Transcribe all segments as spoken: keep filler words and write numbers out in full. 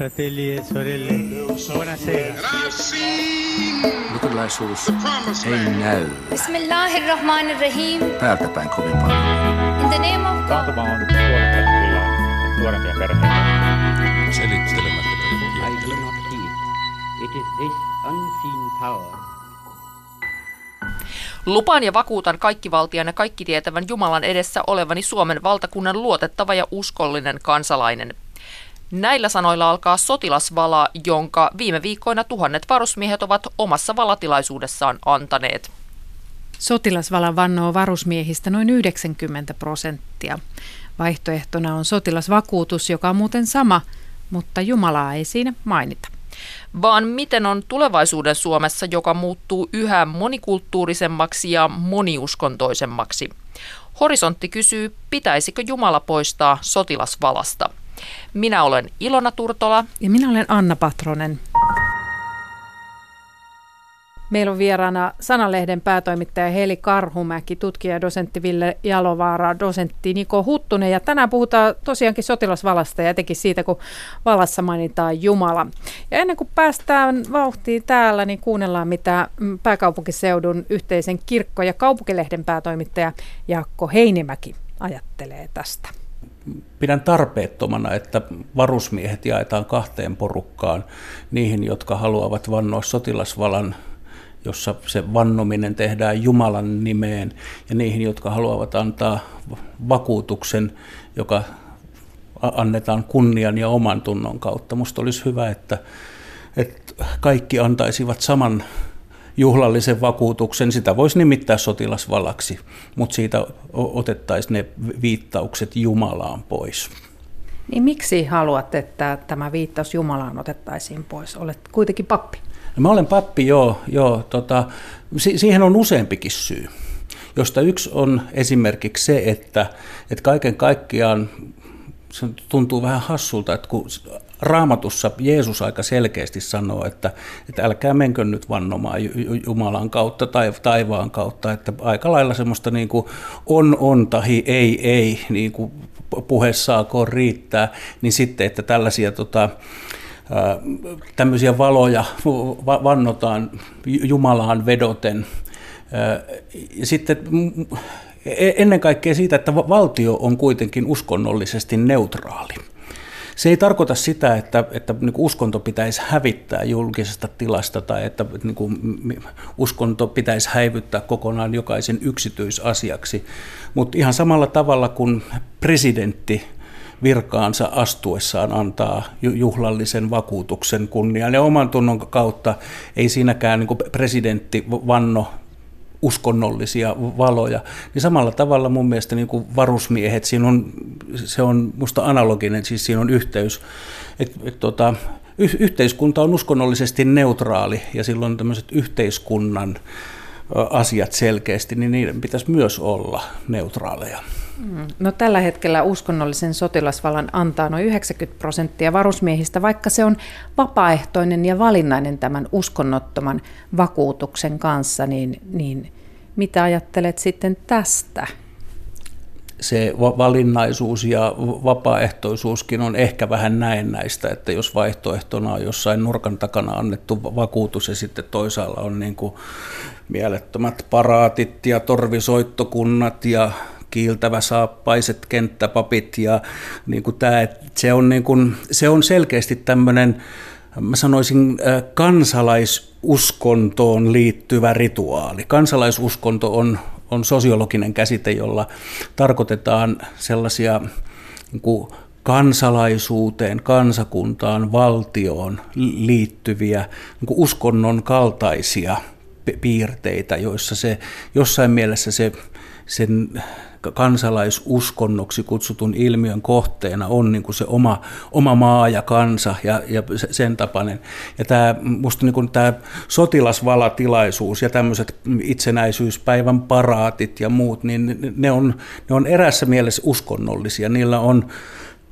Fratelli e sorelle, buonasera. Luterilaisuus ei näy. Bismillahirrahmanirrahim. Päältäpäin kovin paljon. In the name of God. Taantuma on nuorempia perheitä. Selittelemättä kaikkia. I do not hear. It is this unseen power. Lupaan ja vakuutan kaikkivaltian ja kaikki tietävän Jumalan edessä olevani Suomen valtakunnan luotettava ja uskollinen kansalainen. Näillä sanoilla alkaa sotilasvala, jonka viime viikkoina tuhannet varusmiehet ovat omassa valatilaisuudessaan antaneet. Sotilasvala vannoo varusmiehistä noin yhdeksänkymmentä prosenttia. Vaihtoehtona on sotilasvakuutus, joka on muuten sama, mutta Jumalaa ei siinä mainita. Vaan miten on tulevaisuuden Suomessa, joka muuttuu yhä monikulttuurisemmaksi ja moniuskontoisemmaksi. Horisontti kysyy, pitäisikö Jumala poistaa sotilasvalasta. Minä olen Ilona Turtola. Ja minä olen Anna Patronen. Meillä on vieraana Sana-lehden päätoimittaja Heli Karhumäki, tutkija dosentti Ville Jalovaara, dosentti Niko Huttunen. Ja tänään puhutaan tosiaankin sotilasvalasta ja etenkin siitä, kun valassa mainitaan Jumala. Ja ennen kuin päästään vauhtiin täällä, niin kuunnellaan, mitä pääkaupunkiseudun yhteisen kirkko- ja kaupunkilehden päätoimittaja Jaakko Heinimäki ajattelee tästä. Pidän tarpeettomana, että varusmiehet jaetaan kahteen porukkaan, niihin, jotka haluavat vannoa sotilasvalan, jossa se vannominen tehdään Jumalan nimeen, ja niihin, jotka haluavat antaa vakuutuksen, joka annetaan kunnian ja oman tunnon kautta. Minusta olisi hyvä, että, että kaikki antaisivat saman juhlallisen vakuutuksen. Sitä voisi nimittää sotilasvalaksi, mutta siitä otettaisiin ne viittaukset Jumalaan pois. Niin miksi haluat, että tämä viittaus Jumalaan otettaisiin pois? Olet kuitenkin pappi. No, mä olen pappi, joo. joo tota, si- siihen on useampikin syy, josta yksi on esimerkiksi se, että, että kaiken kaikkiaan se tuntuu vähän hassulta, että kun Raamatussa Jeesus aika selkeästi sanoo, että, että älkää menkö nyt vannomaan Jumalan kautta tai taivaan kautta, että aika lailla semmoista niin kuin on on tahi ei ei niin kuin puhe saakoon riittää, niin sitten, että tällaisia tota, tämmöisiä valoja vannotaan Jumalaan vedoten. Ja sitten ennen kaikkea siitä, että valtio on kuitenkin uskonnollisesti neutraali. Se ei tarkoita sitä, että, että niin kuin uskonto pitäisi hävittää julkisesta tilasta tai että niin kuin uskonto pitäisi häivyttää kokonaan jokaisen yksityisasiaksi, mutta ihan samalla tavalla kuin presidentti virkaansa astuessaan antaa juhlallisen vakuutuksen kunnian ja oman tunnon kautta, ei siinäkään niin kuin presidentti vanno uskonnollisia valoja, niin samalla tavalla mun mielestä niin kuin varusmiehet, siinä on, se on musta analoginen, siis siinä on yhteys, että et, tota, y- yhteiskunta on uskonnollisesti neutraali ja silloin tämmöiset yhteiskunnan asiat selkeästi, niin niiden pitäisi myös olla neutraaleja. No tällä hetkellä uskonnollisen sotilasvalan antaa noin yhdeksänkymmentä prosenttia varusmiehistä, vaikka se on vapaaehtoinen ja valinnainen tämän uskonnottoman vakuutuksen kanssa, niin, niin mitä ajattelet sitten tästä? Se valinnaisuus ja vapaaehtoisuuskin on ehkä vähän näennäistä, että jos vaihtoehtona on jossain nurkan takana annettu vakuutus ja sitten toisaalla on niin kuin mielettömät paraatit ja torvisoittokunnat ja kiiltäväsaappaiset kenttäpapit ja niin kuin tämä, se on niin kuin, se on selkeästi tämmöinen, mä sanoisin, kansalaisuskontoon liittyvä rituaali. Kansalaisuskonto on on sosiologinen käsite, jolla tarkoitetaan sellaisia niin kuin kansalaisuuteen, kansakuntaan, valtioon liittyviä niin kuin uskonnon kaltaisia piirteitä, joissa se jossain mielessä se sen kansalaisuuskonnoksi kutsutun ilmiön kohteena on niin kuin se oma, oma maa ja kansa ja, ja sen tapainen. Ja tämä, musta niin kuin tämä sotilasvalatilaisuus ja tämmöiset itsenäisyyspäivän paraatit ja muut, niin ne on, ne on eräässä mielessä uskonnollisia. Niillä on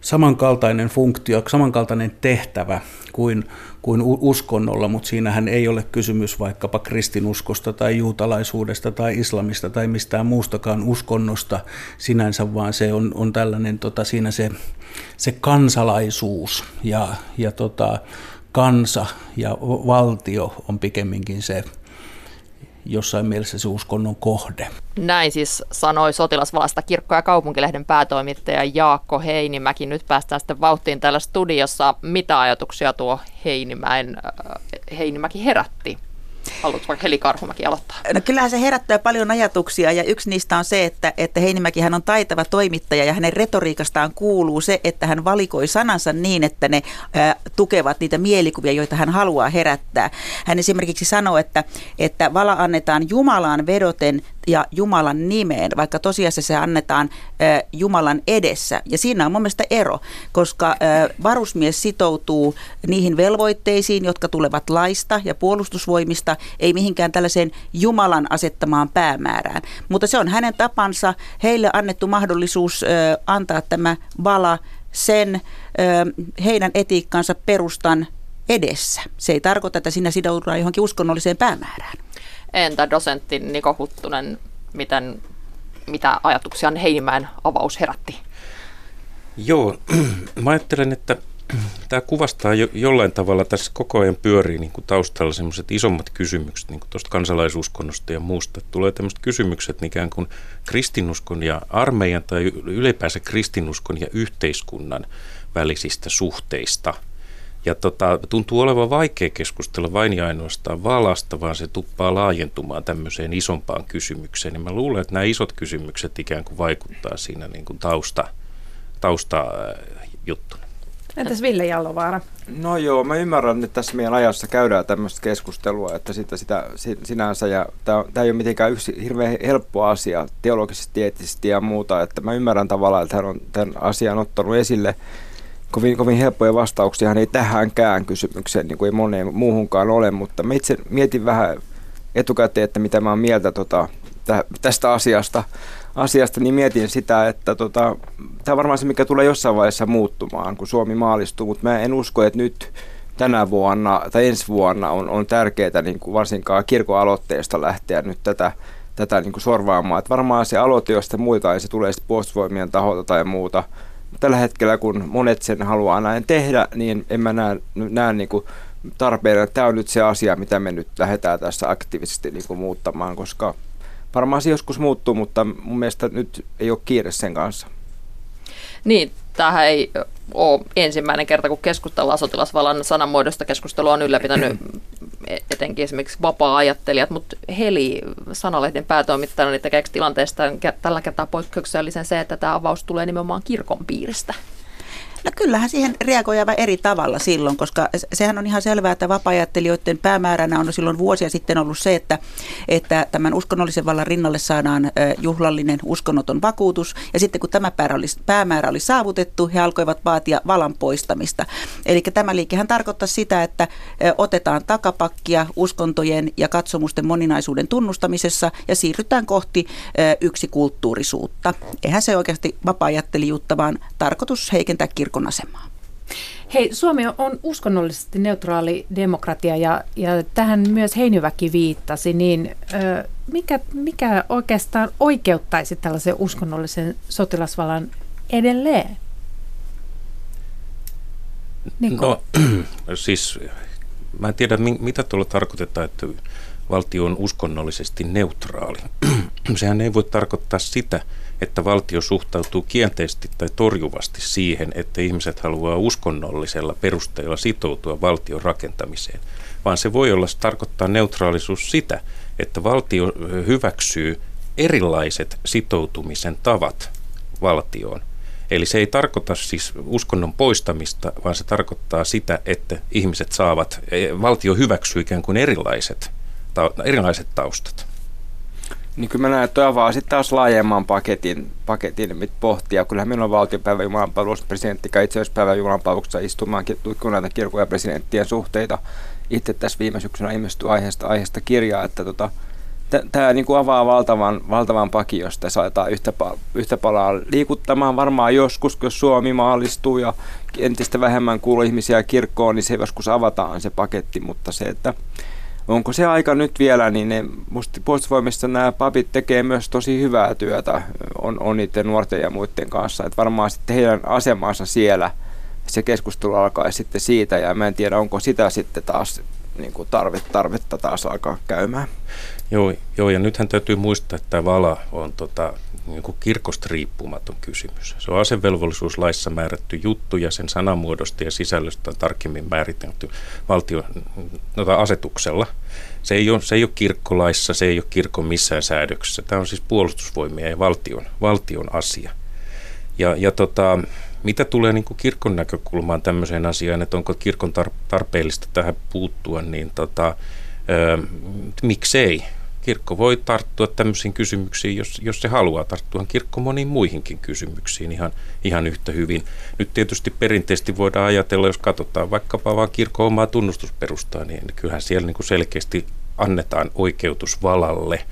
samankaltainen funktio, samankaltainen tehtävä kuin, kuin uskonnolla, mutta siinähän ei ole kysymys vaikkapa kristinuskosta tai juutalaisuudesta tai islamista tai mistään muustakaan uskonnosta sinänsä, vaan se on, on tällainen, tota, siinä se, se kansalaisuus ja, ja tota, kansa ja valtio on pikemminkin se, jossain mielessä se uskonnon kohde. Näin siis sanoi sotilasvalasta Kirkko- ja kaupunkilehden päätoimittaja Jaakko Heinimäki. Nyt päästään sitten vauhtiin täällä studiossa. Mitä ajatuksia tuo Heinimäen, Heinimäki herätti? Haluatko Heli Karhumäki aloittaa? No kyllähän se herättää paljon ajatuksia, ja yksi niistä on se, että, että Heinimäki hän on taitava toimittaja ja hänen retoriikastaan kuuluu se, että hän valikoi sanansa niin, että ne ä, tukevat niitä mielikuvia, joita hän haluaa herättää. Hän esimerkiksi sanoo, että, että vala annetaan Jumalaan vedoten ja Jumalan nimeen, vaikka tosiasiassa se annetaan ä, Jumalan edessä. Ja siinä on mun mielestä ero, koska ä, varusmies sitoutuu niihin velvoitteisiin, jotka tulevat laista ja puolustusvoimista, ei mihinkään tällaiseen Jumalan asettamaan päämäärään. Mutta se on hänen tapansa, heille annettu mahdollisuus ö, antaa tämä vala sen ö, heidän etiikkansa perustan edessä. Se ei tarkoita, että siinä sidoudutaan johonkin uskonnolliseen päämäärään. Entä dosentti Niko Huttunen, miten, mitä ajatuksia Heinimäen avaus herätti? Joo, mä ajattelen, että tämä kuvastaa jo, jollain tavalla, tässä koko ajan pyörii niin kuin taustalla sellaiset isommat kysymykset niin kuin tuosta kansalaisuskonnosta ja muusta. Tulee tämmöiset kysymykset ikään kuin kristinuskon ja armeijan tai ylipäänsä kristinuskon ja yhteiskunnan välisistä suhteista. Ja tota, tuntuu olevan vaikea keskustella vain ja ainoastaan valasta, vaan se tuppaa laajentumaan tämmöiseen isompaan kysymykseen. Ja mä luulen, että nämä isot kysymykset ikään kuin vaikuttaa siinä niin kuin tausta, tausta juttuna. Entäs Ville Jalovaara? No joo, mä ymmärrän, että tässä meidän ajassa käydään tämmöistä keskustelua, että sitä, sitä sinänsä, ja tämä ei ole mitenkään yksi hirveän helppo asia teologisesti, eettisesti ja muuta, että mä ymmärrän tavallaan, että hän on tämän asian ottanut esille. Kovin, kovin helppoja vastauksia hän ei tähänkään kysymykseen, niin kuin ei moneen muuhunkaan ole, mutta mä itse mietin vähän etukäteen, että mitä mä oon mieltä tota, tästä asiasta. asiasta, niin mietin sitä, että tota, tämä on varmaan se, mikä tulee jossain vaiheessa muuttumaan, kun Suomi maalistuu, mutta mä en usko, että nyt tänä vuonna tai ensi vuonna on, on tärkeää niin kuin varsinkaan kirkon aloitteesta lähteä nyt tätä, tätä niin kuin sorvaamaan. Että varmaan se aloite, jos sitä muita, niin se tulee sitten puolustusvoimien taholta tai muuta. Tällä hetkellä, kun monet sen haluaa näin tehdä, niin en mä näe, näe niin kuin tarpeena, että tämä on nyt se asia, mitä me nyt lähdetään tässä aktiivisesti niin kuin muuttamaan, koska varmaan se joskus muuttuu, mutta mun mielestä nyt ei ole kiire sen kanssa. Niin, tämähän ei ole ensimmäinen kerta, kun keskustellaan sotilasvalan sanamuodosta. Keskustelua on ylläpitänyt etenkin esimerkiksi vapaa-ajattelijat, mutta Heli Sana-lehden päätoimittajana niin tekeekö tilanteesta tällä kertaa poikkeuksellisen se, että tämä avaus tulee nimenomaan kirkon piiristä? No kyllähän siihen reagoidaan vähän eri tavalla silloin, koska sehän on ihan selvää, että vapaa-ajattelijoiden päämääränä on silloin vuosia sitten ollut se, että, että tämän uskonnollisen vallan rinnalle saadaan juhlallinen uskonnoton vakuutus. Ja sitten kun tämä päämäärä oli saavutettu, he alkoivat vaatia valan poistamista. Eli tämä liikehän tarkoittaa sitä, että otetaan takapakkia uskontojen ja katsomusten moninaisuuden tunnustamisessa ja siirrytään kohti yksikulttuurisuutta. Eihän se oikeasti vapaa-ajattelijuutta, vaan tarkoitus heikentää kirkkoa. Hei, Suomi on uskonnollisesti neutraali demokratia ja, ja tähän myös Heinimäki viittasi, niin ö, mikä, mikä oikeastaan oikeuttaisi tällaisen uskonnollisen sotilasvallan edelleen? Niko? No siis mä en tiedä mitä tuolla tarkoitetaan, että valtio on uskonnollisesti neutraali. Sehän ei voi tarkoittaa sitä, että valtio suhtautuu kielteisesti tai torjuvasti siihen, että ihmiset haluaa uskonnollisella perusteella sitoutua valtion rakentamiseen, vaan se voi olla, se tarkoittaa neutraalisuus sitä, että valtio hyväksyy erilaiset sitoutumisen tavat valtioon. Eli se ei tarkoita siis uskonnon poistamista, vaan se tarkoittaa sitä, että ihmiset saavat, valtio hyväksyy ikään kuin erilaiset, ta, erilaiset taustat. Niin kyllä mä näen, että toi avaa sitten taas laajemman paketin, paketin mitä pohtia. Kyllähän meillä on valtiopäivä jumalanpalvelus, presidentti, kai itse asiassa päivä jumalanpalveluksessa istumaan tutkimaan näitä kirkon ja presidenttien suhteita. Itse tässä viime syksynä ilmestyi aiheesta, aiheesta kirjaa, että tota, Tämä niin kuin avaa valtavan, valtavan pakin, jos sitä saadaan yhtä, yhtä palaa liikuttamaan. Varmaan joskus, jos Suomi mahdollistuu ja entistä vähemmän kuuluu ihmisiä kirkkoon, niin se joskus avataan se paketti, mutta se, että onko se aika nyt vielä, niin ne, musta Puolustusvoimissa nämä papit tekee myös tosi hyvää työtä on, on niiden nuorten ja muiden kanssa, että varmaan sitten heidän asemansa siellä se keskustelu alkaa sitten siitä, ja mä en tiedä, onko sitä sitten taas niin kuin tarvetta, tarvetta taas alkaa käymään. Joo, joo, ja nythän täytyy muistaa, että vala on tota, niin kuin kirkosta riippumaton kysymys. Se on asevelvollisuuslaissa määrätty juttu, ja sen sanamuodosta ja sisällöstä on tarkemmin määritelty valtion noita, asetuksella. Se ei ole, se ei ole kirkkolaissa, se ei ole kirkon missään säädöksessä. Tämä on siis puolustusvoimia ja valtion, valtion asia. Ja, ja tota, mitä tulee niin kuin kirkon näkökulmaan tämmöiseen asiaan, että onko kirkon tarpeellista tähän puuttua, niin tota, ö, miksei? Kirkko voi tarttua tämmöisiin kysymyksiin, jos, jos se haluaa tarttua. Kirkko moniin muihinkin kysymyksiin ihan, ihan yhtä hyvin. Nyt tietysti perinteisesti voidaan ajatella, jos katsotaan vaikkapa vaan kirkon omaa tunnustusperustaa, niin kyllähän siellä niin kuin selkeästi annetaan oikeutus valalle.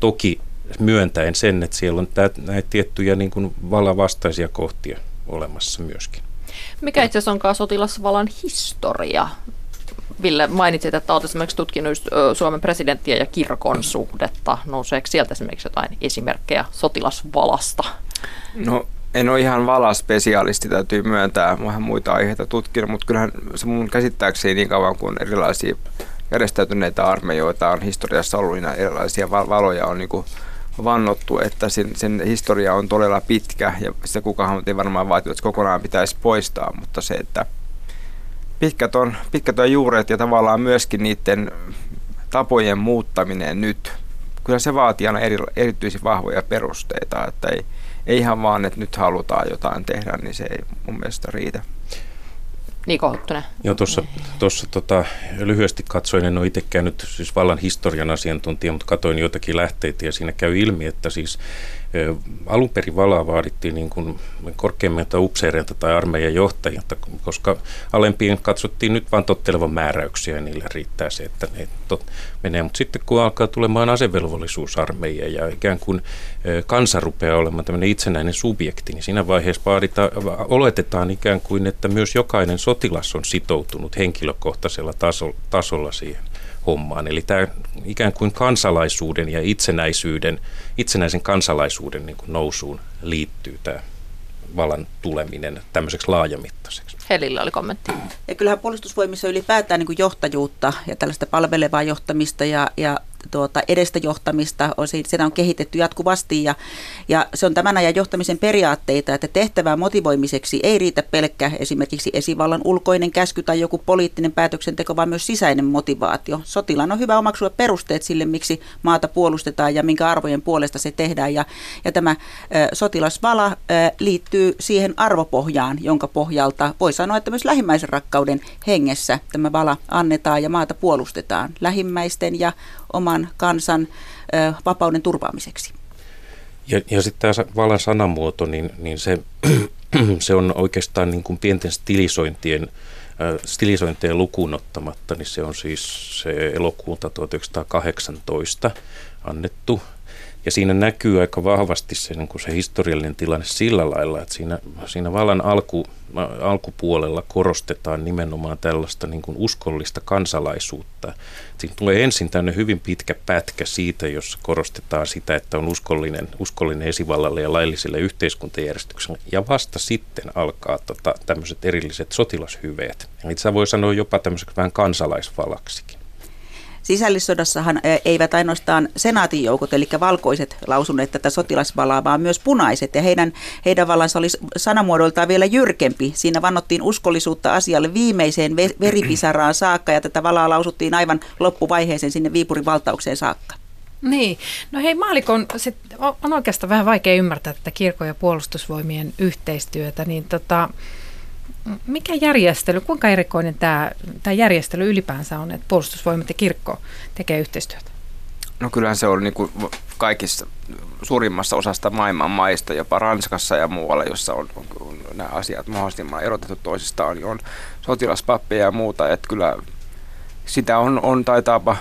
Toki myöntäen sen, että siellä on näitä tiettyjä niin kuin valavastaisia kohtia olemassa myöskin. Mikä itse asiassa onkaan sotilasvalan historia? Ville, mainitsit, että olet esimerkiksi tutkinut Suomen presidenttiä ja kirkon suhdetta. Nouseeko sieltä esimerkiksi jotain esimerkkejä sotilasvalasta? No, en ole ihan valaspesiaalisti, täytyy myöntää. Vähän muita aiheita tutkinut, mutta kyllähän se mun käsittääkseni niin kauan kuin erilaisia järjestäytyneitä armeijoita on historiassa ollut, niin erilaisia valoja on niin kuin vannottu, että sen, sen historia on todella pitkä, ja sitä kukaan ei varmaan vaatii, että kokonaan pitäisi poistaa, mutta se, että pitkät on, pitkät on juuret ja tavallaan myöskin niiden tapojen muuttaminen nyt, kyllä se vaatii aina eri, erityisen vahvoja perusteita, että ei, ei ihan vaan, että nyt halutaan jotain tehdä, niin se ei mun mielestä riitä. Niko Huttunen. Joo, tuossa, tuossa tota, lyhyesti katsoin, en ole itse käynyt siis vallan historian asiantuntija, mutta katsoin joitakin lähteitä ja siinä käy ilmi, että siis ö, alun perin valaa vaadittiin niin kuin korkeimmilta upseereilta tai armeijan johtajilta, koska alempien katsottiin nyt vain tottelevan määräyksiä ja niillä riittää se, että ne tot, menee. Mutta sitten kun alkaa tulemaan asevelvollisuusarmeija ja ikään kuin ö, kansa rupeaa olemaan tämmöinen itsenäinen subjekti, niin siinä vaiheessa vaaditaan, oletetaan ikään kuin, että myös jokainen sotilas on sitoutunut henkilökohtaisella tasolla, tasolla siihen hommaan. Eli tämä ikään kuin kansalaisuuden ja itsenäisyyden, itsenäisen kansalaisuuden niin kuin nousuun liittyy tämä valan tuleminen tämmöiseksi laajamittaiseksi. Helillä oli kommentti. Ja kyllähän puolustusvoimissa ylipäätään niin kuin johtajuutta ja tällaista palvelevaa johtamista ja, ja tuota, edestä johtamista, on, sitä on kehitetty jatkuvasti ja, ja se on tämän ajan johtamisen periaatteita, että tehtävää motivoimiseksi ei riitä pelkkä esimerkiksi esivallan ulkoinen käsky tai joku poliittinen päätöksenteko, vaan myös sisäinen motivaatio. Sotilaan on hyvä omaksua perusteet sille, miksi maata puolustetaan ja minkä arvojen puolesta se tehdään ja, ja tämä ä, sotilasvala ä, liittyy siihen arvopohjaan, jonka pohjalta voi sanoa, että myös lähimmäisrakkauden hengessä tämä vala annetaan ja maata puolustetaan lähimmäisten ja oman kansan ö, vapauden turvaamiseksi. Ja, ja sitten tämä valan sanamuoto, niin, niin se, se on oikeastaan niin kuin pienten stilisointien, stilisointien lukuun ottamatta, niin se on siis se elokuuta tuhatyhdeksänsataakahdeksantoista annettu. Ja siinä näkyy aika vahvasti se, niin kuin se historiallinen tilanne sillä lailla, että siinä, siinä vallan alku, alkupuolella korostetaan nimenomaan tällaista niin kuin uskollista kansalaisuutta. Siinä tulee ensin tämmöinen hyvin pitkä pätkä siitä, jossa korostetaan sitä, että on uskollinen, uskollinen esivallalle ja lailliselle yhteiskuntajärjestykselle. Ja vasta sitten alkaa tota, tämmöiset erilliset sotilashyveet. Eli sitä voi sanoa jopa tämmöiseksi vähän kansalaisvalaksikin. Sisällissodassahan eivät ainoastaan senaatin joukot, eli valkoiset, lausuneet tätä sotilasvalaa, vaan myös punaiset. Ja heidän, heidän vallansa oli sanamuodoltaan vielä jyrkempi. Siinä vannottiin uskollisuutta asialle viimeiseen veripisaraan saakka, ja tätä valaa lausuttiin aivan loppuvaiheeseen sinne Viipurin valtaukseen saakka. Niin. No hei, maallikon sit on oikeastaan vähän vaikea ymmärtää tätä kirkon ja puolustusvoimien yhteistyötä, niin tota... Mikä järjestely, kuinka erikoinen tämä, tämä järjestely ylipäänsä on, että puolustusvoimat ja kirkko tekee yhteistyötä? No kyllähän se on niin kuin kaikissa suurimmassa osasta maailman maista, jopa Ranskassa ja muualla, jossa on, on nämä asiat mahdollisimman erotettu toisistaan, niin on sotilaspappeja ja muuta, että kyllä sitä on, on taitaapa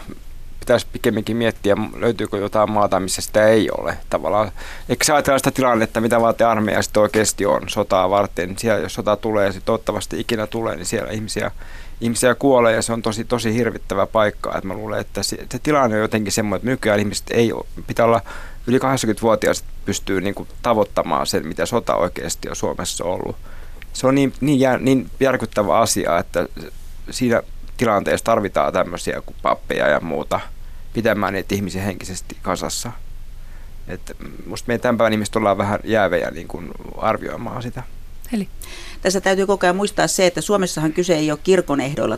pitäisi pikemminkin miettiä, löytyykö jotain maata, missä sitä ei ole tavallaan. Eikö ajatella sitä tilannetta, mitä varten armeija sitten oikeasti on sotaa varten. Siellä, jos sota tulee ja se toivottavasti ikinä tulee, niin siellä ihmisiä, ihmisiä kuolee ja se on tosi, tosi hirvittävä paikka. Et mä luulen, että se, se tilanne on jotenkin semmoinen, että nykyään ihmiset ei ole, pitää olla yli kahdeksankymmentävuotiaat pystyy niin kuin tavoittamaan sen, mitä sota oikeasti on Suomessa ollut. Se on niin, niin, jär, niin järkyttävä asia, että siinä tilanteessa tarvitaan tämmöisiä kuin pappeja ja muuta pitämään niitä ihmisiä henkisesti kasassa. Et musta meidän tämän päivän ihmiset ollaan vähän jäävejä niin kuin arvioimaan sitä. Eli tässä täytyy koko ajan muistaa se, että Suomessahan kyse ei ole kirkon ehdoilla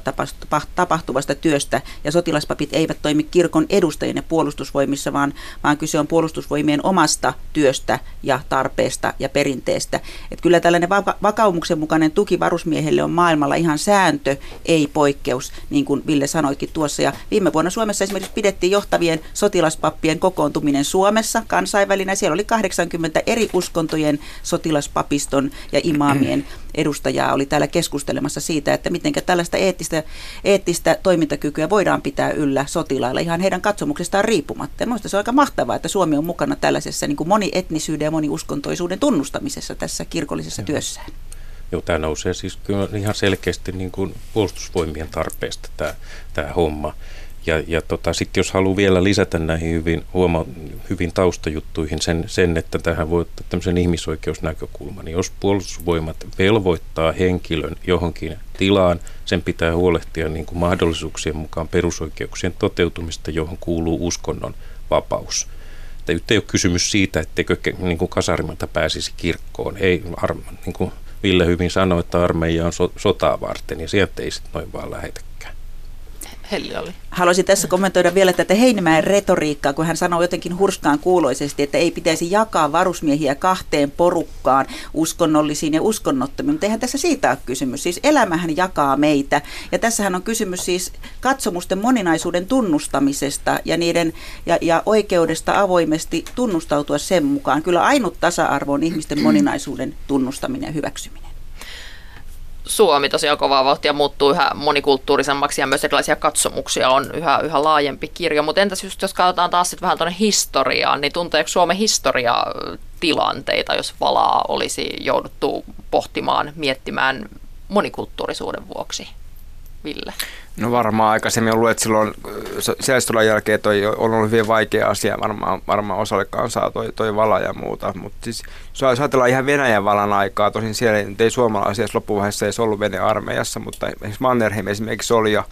tapahtuvasta työstä ja sotilaspapit eivät toimi kirkon edustajina puolustusvoimissa, vaan, vaan kyse on puolustusvoimien omasta työstä ja tarpeesta ja perinteestä. Et kyllä tällainen vakaumuksen mukainen tuki varusmiehelle on maailmalla ihan sääntö, ei poikkeus, niin kuin Ville sanoitkin tuossa. Ja viime vuonna Suomessa esimerkiksi pidettiin johtavien sotilaspappien kokoontuminen Suomessa kansainvälinä. Siellä oli kahdeksankymmentä eri uskontojen sotilaspapiston ja imaamien edustajaa oli täällä keskustelemassa siitä, että miten tällaista eettistä, eettistä toimintakykyä voidaan pitää yllä sotilailla ihan heidän katsomuksestaan riippumatta. Minusta se on aika mahtavaa, että Suomi on mukana tällaisessa niin kuin monietnisyyden ja moniuskontoisuuden tunnustamisessa tässä kirkollisessa työssään. Joo, tämä nousee siis ihan selkeästi niin kuin puolustusvoimien tarpeesta tämä, tämä homma. Ja, ja tota, sitten jos haluaa vielä lisätä näihin hyvin, huoma, hyvin taustajuttuihin sen, sen, että tähän voi ottaa tämmöisen ihmisoikeusnäkökulman, niin jos puolustusvoimat velvoittaa henkilön johonkin tilaan, sen pitää huolehtia niin kuin mahdollisuuksien mukaan perusoikeuksien toteutumista, johon kuuluu uskonnon vapaus. Että nyt ei ole kysymys siitä, etteikö niin kuin kasarmilta pääsisi kirkkoon, ei arma, niin kuin Ville hyvin sanoi, että armeija on so, sotaa varten ja sieltä ei sitten noin vaan lähetäkään. Haluaisin tässä kommentoida vielä tätä Heinimäen retoriikkaa, kun hän sanoo jotenkin hurskaan kuuloisesti, että ei pitäisi jakaa varusmiehiä kahteen porukkaan, uskonnollisiin ja uskonnottomiin, mutta eihän tässä siitä ole kysymys. Siis elämähän jakaa meitä, ja tässähän on kysymys siis katsomusten moninaisuuden tunnustamisesta ja, niiden, ja, ja oikeudesta avoimesti tunnustautua sen mukaan. Kyllä ainut tasa-arvo on ihmisten moninaisuuden tunnustaminen ja hyväksyminen. Suomi tosiaan kovaa vauhtia muuttuu yhä monikulttuurisemmaksi ja myös erilaisia katsomuksia on yhä, yhä laajempi kirjo. Mutta entäs just, jos katsotaan taas sitten vähän tuonne historiaan, niin tunteeko Suomen historiatilanteita, jos valaa olisi jouduttu pohtimaan, miettimään monikulttuurisuuden vuoksi? Ville? No varmaan aikaisemmin on ollut, että silloin säästölan jälkeen toi on ollut hyvin vaikea asia, varmaan, varmaan osalle kansaa toi, toi vala ja muuta, mutta siis jos ajatellaan ihan Venäjän valan aikaa, tosin siellä ei suomalaisia loppuvaiheessa ei ollut Venäjän armeijassa, mutta esimerkiksi Mannerheim esimerkiksi oli ja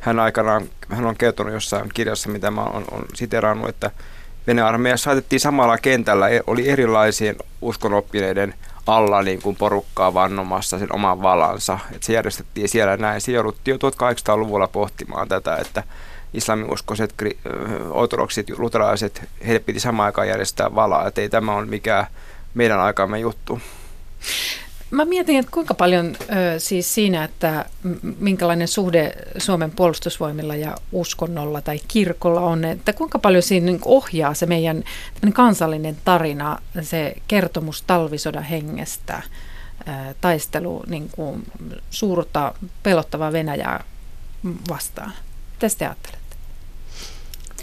hän aikanaan, hän on kertonut jossain kirjassa, mitä mä oon, oon siterannut, että Venäjän armeijassa saatettiin samalla kentällä, oli erilaisien uskonoppineiden alla niin kuin porukkaa vannomassa sen oman valansa. Et se järjestettiin siellä näin. Se jouduttiin jo tuhatkahdeksansataaluvulla pohtimaan tätä, että islaminuskoiset, ortodoksit, luteralaiset, heille piti samaan aikaan järjestää valaa. Et ei tämä ole mikään meidän aikamme juttu. Mä mietin, että kuinka paljon siis siinä, että minkälainen suhde Suomen puolustusvoimilla ja uskonnolla tai kirkolla on, että kuinka paljon siinä ohjaa se meidän kansallinen tarina, se kertomus talvisodan hengestä, taistelu niin kuin suurta pelottavaa Venäjää vastaan. Mitäs te ajattelette?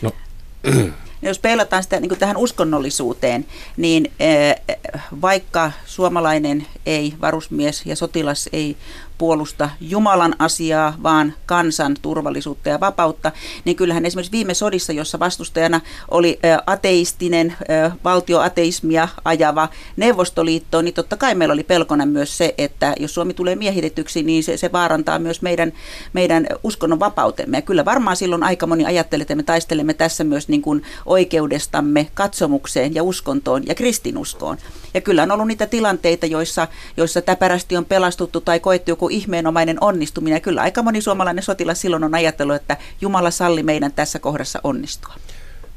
No. Jos peilataan sitä niin kuin tähän uskonnollisuuteen, niin vaikka suomalainen ei, varusmies ja sotilas ei puolusta Jumalan asiaa, vaan kansan turvallisuutta ja vapautta, niin kyllähän esimerkiksi viime sodissa, jossa vastustajana oli ateistinen, valtioateismia ajava Neuvostoliitto, niin totta kai meillä oli pelkona myös se, että jos Suomi tulee miehitetyksi, niin se, se vaarantaa myös meidän, meidän uskonnon vapautemme. Ja kyllä varmaan silloin aika moni ajattelee, että me taistelemme tässä myös niin kuin oikeudestamme katsomukseen ja uskontoon ja kristinuskoon. Ja kyllä on ollut niitä tilanteita, joissa, joissa täpärästi on pelastuttu tai koettu joku ihmeenomainen onnistuminen. Ja kyllä aika moni suomalainen sotilas silloin on ajatellut, että Jumala salli meidän tässä kohdassa onnistua.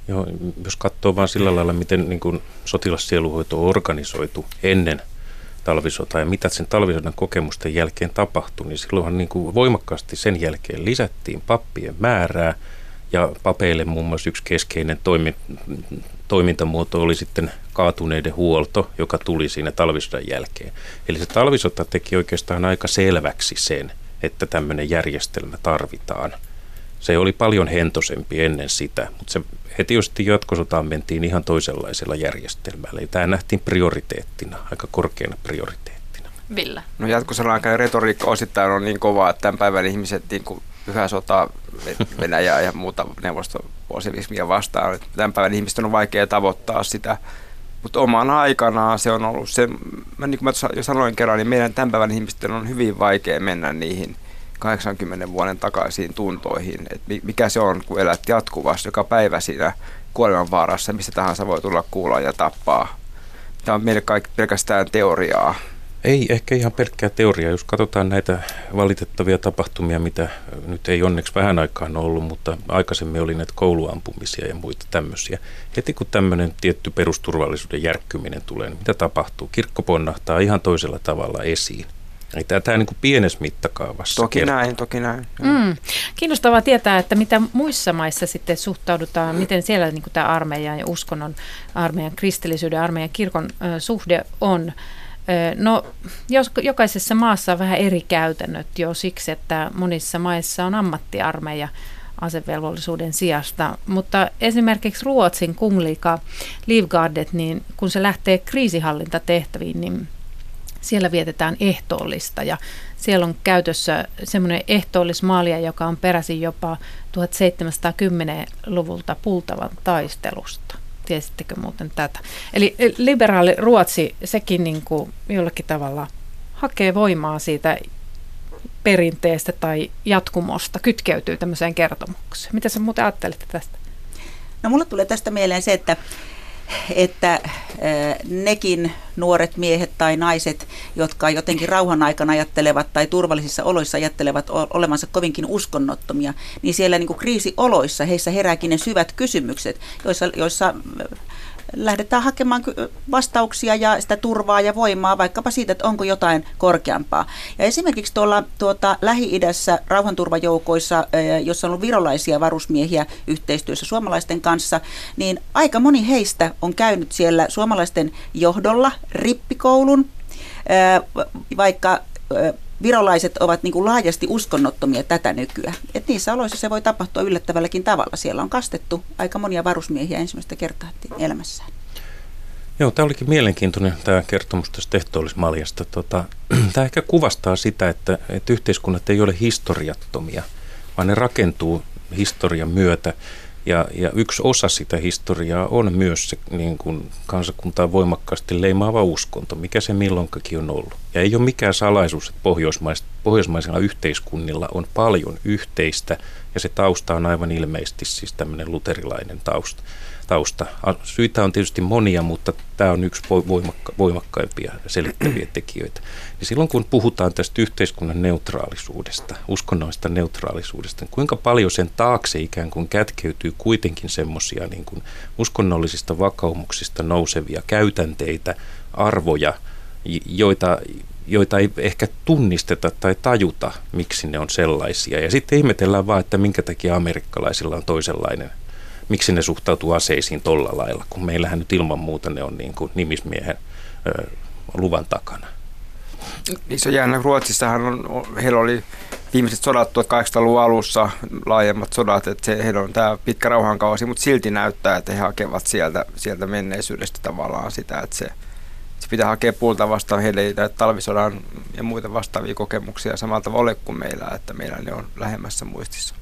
Joo, jos katsoo vaan sillä lailla, miten niin kuin sotilassieluhoito on organisoitu ennen talvisotaa ja mitä sen talvisodan kokemusten jälkeen tapahtui, niin silloinhan niin kuin voimakkaasti sen jälkeen lisättiin pappien määrää. Ja papeille muun muassa yksi keskeinen toimi, toimintamuoto oli sitten kaatuneiden huolto, joka tuli siinä talvisodan jälkeen. Eli se talvisota teki oikeastaan aika selväksi sen, että tämmöinen järjestelmä tarvitaan. Se oli paljon hentosempi ennen sitä, mutta se heti tietysti jatkosotaan mentiin ihan toisenlaisella järjestelmällä. Ja tämä nähtiin prioriteettina, aika korkeana prioriteettina. Ville? No jatkosodan aikainen retoriikka osittain on niin kovaa, että tämän päivän ihmiset niin kuin pyhä sota, Venäjää ja muuta neuvostobolsevismia vastaan. Tämän päivän ihmisten on vaikea tavoittaa sitä. Mutta oman aikanaan se on ollut se, mä, niin kuin mä jo sanoin kerran, niin meidän tämän päivän ihmisten on hyvin vaikea mennä niihin kahdeksankymmenen vuoden takaisiin tuntoihin. Et mikä se on, kun elät jatkuvasti joka päivä siinä kuolemanvaarassa, mistä tahansa voi tulla kuulla ja tappaa. Tämä on meille kaikki pelkästään teoriaa. Ei ehkä ihan pelkkää teoriaa. Jos katsotaan näitä valitettavia tapahtumia, mitä nyt ei onneksi vähän aikaan ollut, mutta aikaisemmin oli näitä kouluampumisia ja muita tämmöisiä. Heti kun tämmöinen tietty perusturvallisuuden järkkyminen tulee, niin mitä tapahtuu? Kirkko ponnahtaa ihan toisella tavalla esiin. Tämä, tämä niin kuin pienessä mittakaavassa. Toki kertoo. näin, toki näin. Mm. Kiinnostavaa tietää, että mitä muissa maissa sitten suhtaudutaan, miten siellä niin kuin tämä armeijan ja uskonnon, armeijan kristillisyyden, armeijan kirkon äh, suhde on. No, jokaisessa maassa on vähän eri käytännöt jo siksi, että monissa maissa on ammattiarmeija asevelvollisuuden sijasta, mutta esimerkiksi Ruotsin kungliga Livgardet, niin kun se lähtee kriisinhallintatehtäviin, niin siellä vietetään ehtoollista ja siellä on käytössä semmoinen ehtoollismaalia, joka on peräisin jopa seitsemäntoistasataakymmenen luvulta Pultavan taistelusta. Tiesittekö muuten tätä? Eli liberaali Ruotsi, sekin niin kuin jollakin tavalla hakee voimaa siitä perinteestä tai jatkumosta, kytkeytyy tämmöiseen kertomukseen. Mitä sä muuten ajattelette tästä? No mulle tulee tästä mieleen se, että, että nekin nuoret miehet tai naiset, jotka jotenkin rauhan aikana ajattelevat tai turvallisissa oloissa ajattelevat olevansa kovinkin uskonnottomia, niin siellä niin kuin kriisioloissa heissä herääkin ne syvät kysymykset, joissa, joissa lähdetään hakemaan vastauksia ja sitä turvaa ja voimaa, vaikkapa siitä, että onko jotain korkeampaa. Ja esimerkiksi tuolla tuota, Lähi-idässä rauhanturvajoukoissa, jossa on ollut virolaisia varusmiehiä yhteistyössä suomalaisten kanssa, niin aika moni heistä on käynyt siellä suomalaisten johdolla rippikoulun, vaikka virolaiset ovat niin kuin laajasti uskonnottomia tätä nykyään. Et niissä oloissa se voi tapahtua yllättävälläkin tavalla. Siellä on kastettu aika monia varusmiehiä ensimmäistä kertaa elämässään. Joo, tämä olikin mielenkiintoinen tämä kertomus tästä ehtoollismaljasta. Tota, tämä ehkä kuvastaa sitä, että, että yhteiskunnat ei ole historiattomia, vaan ne rakentuu historian myötä. Ja, ja yksi osa sitä historiaa on myös se niin kuin kansakuntaa voimakkaasti leimaava uskonto, mikä se milloinkin on ollut. Ja ei ole mikään salaisuus, että pohjoismais, pohjoismaisilla yhteiskunnilla on paljon yhteistä, ja se tausta on aivan ilmeisesti siis tämmöinen luterilainen tausta. tausta. Syitä on tietysti monia, mutta tämä on yksi voimakka, voimakkaimpia selittäviä tekijöitä. Ja silloin kun puhutaan tästä yhteiskunnan neutraalisuudesta, uskonnollisesta neutraalisuudesta, niin kuinka paljon sen taakse ikään kuin kätkeytyy kuitenkin semmoisia niin kuin uskonnollisista vakaumuksista nousevia käytänteitä, arvoja, joita, joita ei ehkä tunnisteta tai tajuta, miksi ne on sellaisia. Ja sitten ihmetellään vaan, että minkä takia amerikkalaisilla on toisenlainen. Miksi ne suhtautuu aseisiin tolla lailla, kun meillähän nyt ilman muuta ne on niin kuin nimismiehen ö, luvan takana. Se on jännä. Ruotsissahan on, heillä oli viimeiset sodat tuhatkahdeksansataaluvun alussa, laajemmat sodat, että se, heillä on tämä pitkä rauhankausi, mutta silti näyttää, että he hakevat sieltä, sieltä menneisyydestä tavallaan sitä, että se, se pitää hakea Pulta vastaan. Heillä ei talvisodan ja muita vastaavia kokemuksia samalta ole kuin meillä, että meillä ne on lähemmässä muistissa.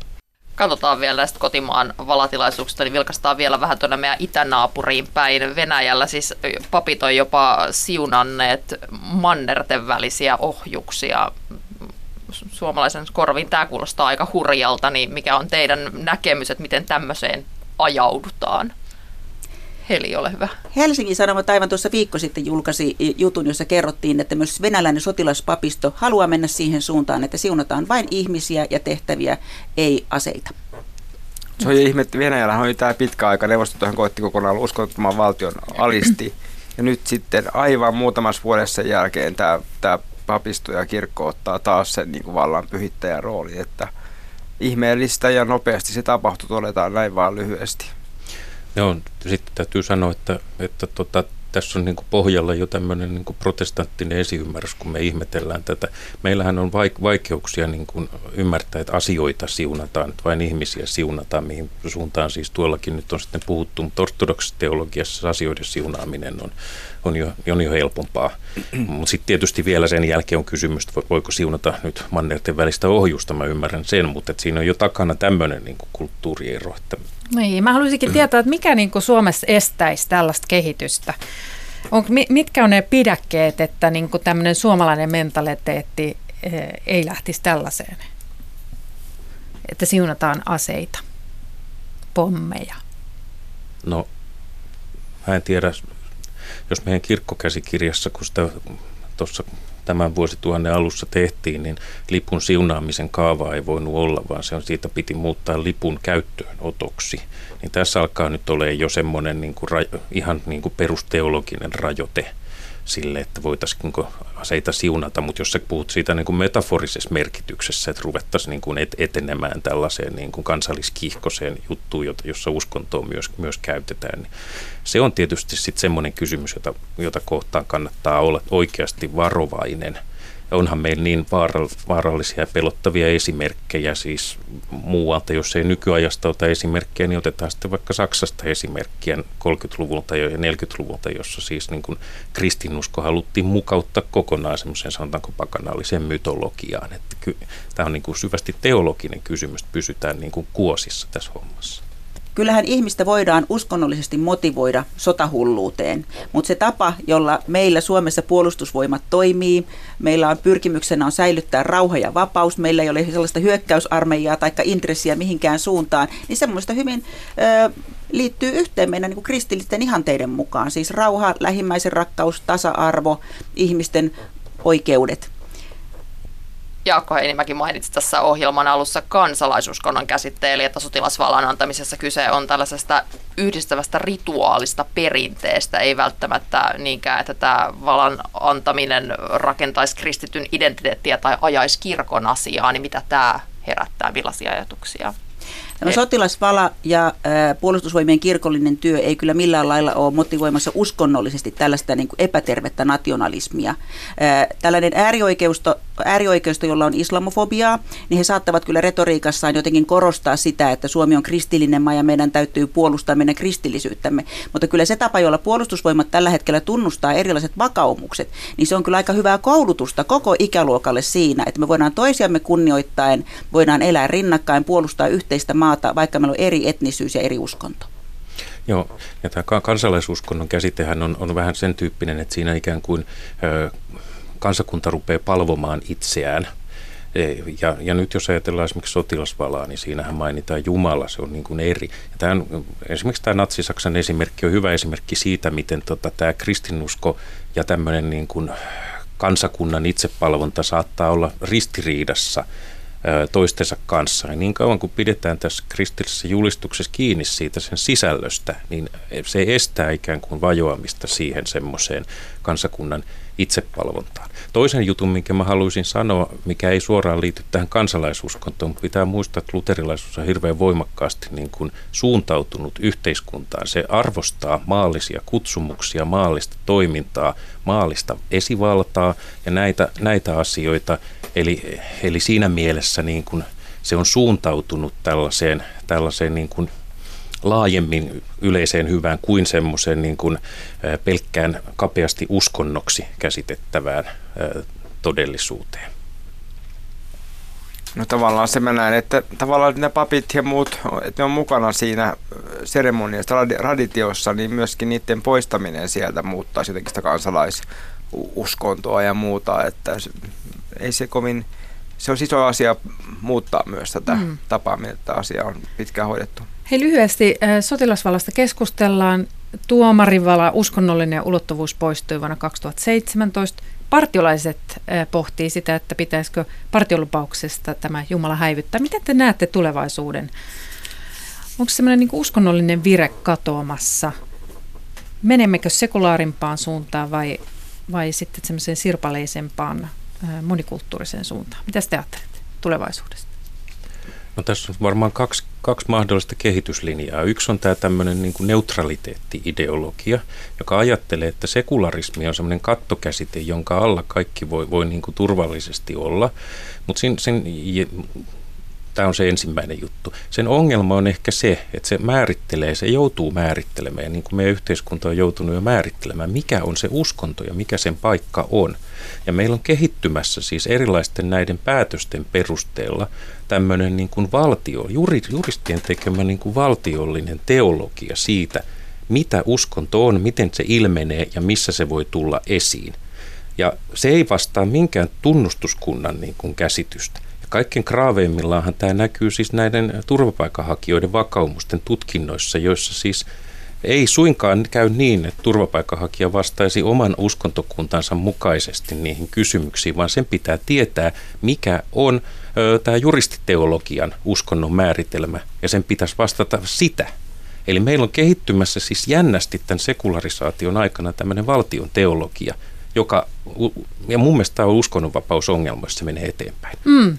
Katsotaan vielä näistä kotimaan valatilaisuuksista, niin vilkastaan vielä vähän tuonne meidän itänaapuriin päin. Venäjällä siis papit on jopa siunanneet mannerten välisiä ohjuksia. Suomalaisen korviin tämä kuulostaa aika hurjalta, niin mikä on teidän näkemys, että miten tämmöiseen ajaudutaan? Heli, ole hyvä. Helsingin Sanomat aivan tuossa viikko sitten julkaisi jutun, jossa kerrottiin, että myös venäläinen sotilaspapisto haluaa mennä siihen suuntaan, että siunataan vain ihmisiä ja tehtäviä, ei aseita. Se on ihme, että Venäjällä oli tämä pitkä aika. Neuvostotohan koitti kokonaan uskonnottoman valtion alisti. Ja nyt sitten aivan muutamassa vuodessa jälkeen tämä, tämä papisto ja kirkko ottaa taas sen niin kuin vallan pyhittäjän rooli. Että ihmeellistä ja nopeasti se tapahtui, todetaan näin vaan lyhyesti. Joo, sitten täytyy sanoa, että, että tota, tässä on niin kuin pohjalla jo tämmöinen niin kuin protestanttinen esiymmärrys, kun me ihmetellään tätä. Meillähän on vaikeuksia niin kuin ymmärtää, että asioita siunataan, että vain ihmisiä siunataan, mihin suuntaan siis tuollakin nyt on sitten puhuttu, mutta ortodoksisessa teologiassa asioiden siunaaminen on, on, jo, on jo helpompaa. Mutta sitten tietysti vielä sen jälkeen on kysymys, että voiko siunata nyt mannerten välistä ohjusta, mä ymmärrän sen, mutta että siinä on jo takana tämmöinen niin kuin kulttuuriero, että niin, mä haluaisinkin tietää, että mikä niin kuin Suomessa estäisi tällaista kehitystä? On, mitkä on ne pidäkkeet, että niin kuin tämmöinen suomalainen mentaliteetti ei lähtisi tällaiseen? Että siunataan aseita, pommeja. No, mä en tiedä, jos meidän kirkkokäsikirjassa, kun sitä tuossa tämän vuosituhannen alussa tehtiin, niin lipun siunaamisen kaavaa ei voinut olla, vaan se on, siitä piti muuttaa lipun käyttöönotoksi. Niin tässä alkaa nyt olemaan jo semmoinen niin kuin rajo, ihan niin kuin perusteologinen rajoite sille, että voitaisiinko aseita siunata, mutta jos sä puhut siitä niin kuin metaforisessa merkityksessä, että ruvettaisiin niin kuin etenemään tällaiseen niin kuin kansalliskiihkoseen juttuun, jota, jossa uskontoa myös, myös käytetään, niin se on tietysti sitten semmoinen kysymys, jota, jota kohtaan kannattaa olla oikeasti varovainen. Onhan meillä niin vaarallisia ja pelottavia esimerkkejä siis muualta, jos ei nykyajasta ota esimerkkejä, niin otetaan sitten vaikka Saksasta esimerkkiä kolmekymmentäluvulta ja neljäkymmentäluvulta, jossa siis niin kuin kristinusko haluttiin mukauttaa kokonaan semmoiseen sanotaanko pakanalliseen mytologiaan. Että ky- tämä on niin kuin syvästi teologinen kysymys, että pysytään niin kuin kuosissa tässä hommassa. Kyllähän ihmistä voidaan uskonnollisesti motivoida sotahulluuteen, mutta se tapa, jolla meillä Suomessa puolustusvoimat toimii, meillä on pyrkimyksenä on säilyttää rauha ja vapaus, meillä ei ole sellaista hyökkäysarmeijaa tai intressiä mihinkään suuntaan, niin semmoista hyvin ö, liittyy yhteen meidän niin kuin kristillisten ihanteiden mukaan, siis rauha, lähimmäisen rakkaus, tasa-arvo, ihmisten oikeudet. Jaakko Heinimäki mainitsi tässä ohjelman alussa kansalaisuuskonnon käsitteen, eli että sotilasvallan antamisessa kyse on tällaisesta yhdistävästä rituaalista perinteestä, ei välttämättä niinkään, että tämä vallan antaminen rakentaisi kristityn identiteettiä tai ajaisi kirkon asiaa, niin mitä tämä herättää, millaisia ajatuksia? No, sotilasvala ja ä, puolustusvoimien kirkollinen työ ei kyllä millään lailla ole motivoimassa uskonnollisesti tällaista niin kuin epätervettä nationalismia. Ä, tällainen äärioikeisto, äärioikeisto, jolla on islamofobiaa, niin he saattavat kyllä retoriikassaan jotenkin korostaa sitä, että Suomi on kristillinen maa ja meidän täytyy puolustaa meidän kristillisyyttämme. Mutta kyllä se tapa, jolla puolustusvoimat tällä hetkellä tunnustaa erilaiset vakaumukset, niin se on kyllä aika hyvää koulutusta koko ikäluokalle siinä, että me voidaan toisiamme kunnioittaen, voidaan elää rinnakkain, puolustaa yhteistä maata, vaikka meillä on eri etnisyys ja eri uskonto. Joo, ja tämä kansalaisuuskonnon käsitehän on, on vähän sen tyyppinen, että siinä ikään kuin ö, kansakunta rupeaa palvomaan itseään. Ja, ja nyt jos ajatellaan esimerkiksi sotilasvalaa, niin siinähän mainitaan Jumala, se on niin kuin eri. Ja tämän, esimerkiksi tämä Natsi-Saksan esimerkki on hyvä esimerkki siitä, miten tota, tämä kristinusko ja tämmöinen niin kuin kansakunnan itsepalvonta saattaa olla ristiriidassa toistensa kanssa. Ja niin kauan kuin pidetään tässä kristillisessä julistuksessa kiinni siitä sen sisällöstä, niin se estää ikään kuin vajoamista siihen semmoiseen kansakunnan itsepalvontaan. Toisen jutun, minkä mä haluaisin sanoa, mikä ei suoraan liity tähän kansalaisuuskontoon, mutta pitää muistaa, että luterilaisuus on hirveän voimakkaasti niin kuin suuntautunut yhteiskuntaan. Se arvostaa maallisia kutsumuksia, maallista toimintaa, maallista esivaltaa ja näitä, näitä asioita. Eli, eli siinä mielessä niin kuin se on suuntautunut tällaiseen, tällaiseen niin kuin laajemmin yleiseen hyvään kuin semmoiseen niin kuin pelkkään kapeasti uskonnoksi käsitettävään todellisuuteen. No tavallaan se mä näen, että tavallaan ne papit ja muut, että ne on mukana siinä seremoniassa, traditiossa, niin myöskin niiden poistaminen sieltä muuttaa jotenkin sitä kansalaisuskontoa ja muuta, että ei se kovin, se on iso asia muuttaa myös tätä mm. tapaa, mitä asia on pitkään hoidettu. Hei, lyhyesti sotilasvallasta keskustellaan. Tuomarinvala uskonnollinen ulottuvuus poistui vuonna kaksituhattaseitsemäntoista. Partiolaiset pohtii sitä, että pitäisikö partiolupauksesta tämä Jumala häivyttää. Miten te näette tulevaisuuden? Onko semmoinen niin kuin uskonnollinen vire katoamassa? Menemmekö sekulaarimpaan suuntaan vai, vai sitten semmoiseen sirpaleisempaan monikulttuuriseen suuntaan? Mitä te ajattelette tulevaisuudesta? No tässä on varmaan kaksi, kaksi mahdollista kehityslinjaa. Yksi on tämä tämmöinen niin kuin neutraliteetti-ideologia, joka ajattelee, että sekularismi on semmoinen kattokäsite, jonka alla kaikki voi, voi niin kuin turvallisesti olla, mutta sen... sen Tämä on se ensimmäinen juttu. Sen ongelma on ehkä se, että se määrittelee, se joutuu määrittelemään, niin kuin meidän yhteiskunta on joutunut jo määrittelemään, mikä on se uskonto ja mikä sen paikka on. Ja meillä on kehittymässä siis erilaisten näiden päätösten perusteella tämmöinen niin kuin valtio, juristien tekemä niin kuin valtiollinen teologia siitä, mitä uskonto on, miten se ilmenee ja missä se voi tulla esiin. Ja se ei vastaa minkään tunnustuskunnan niin kuin käsitystä. Kaikkein kraaveimmillaan tämä näkyy siis näiden turvapaikanhakijoiden vakaumusten tutkinnoissa, joissa siis ei suinkaan käy niin, että turvapaikanhakija vastaisi oman uskontokuntansa mukaisesti niihin kysymyksiin, vaan sen pitää tietää, mikä on ö, tämä juristiteologian uskonnon määritelmä, ja sen pitäisi vastata sitä. Eli meillä on kehittymässä siis jännästi tämän sekularisaation aikana tämmöinen valtion teologia, joka, ja mun mielestä tämä on uskonnonvapausongelma, jos se menee eteenpäin. Mm.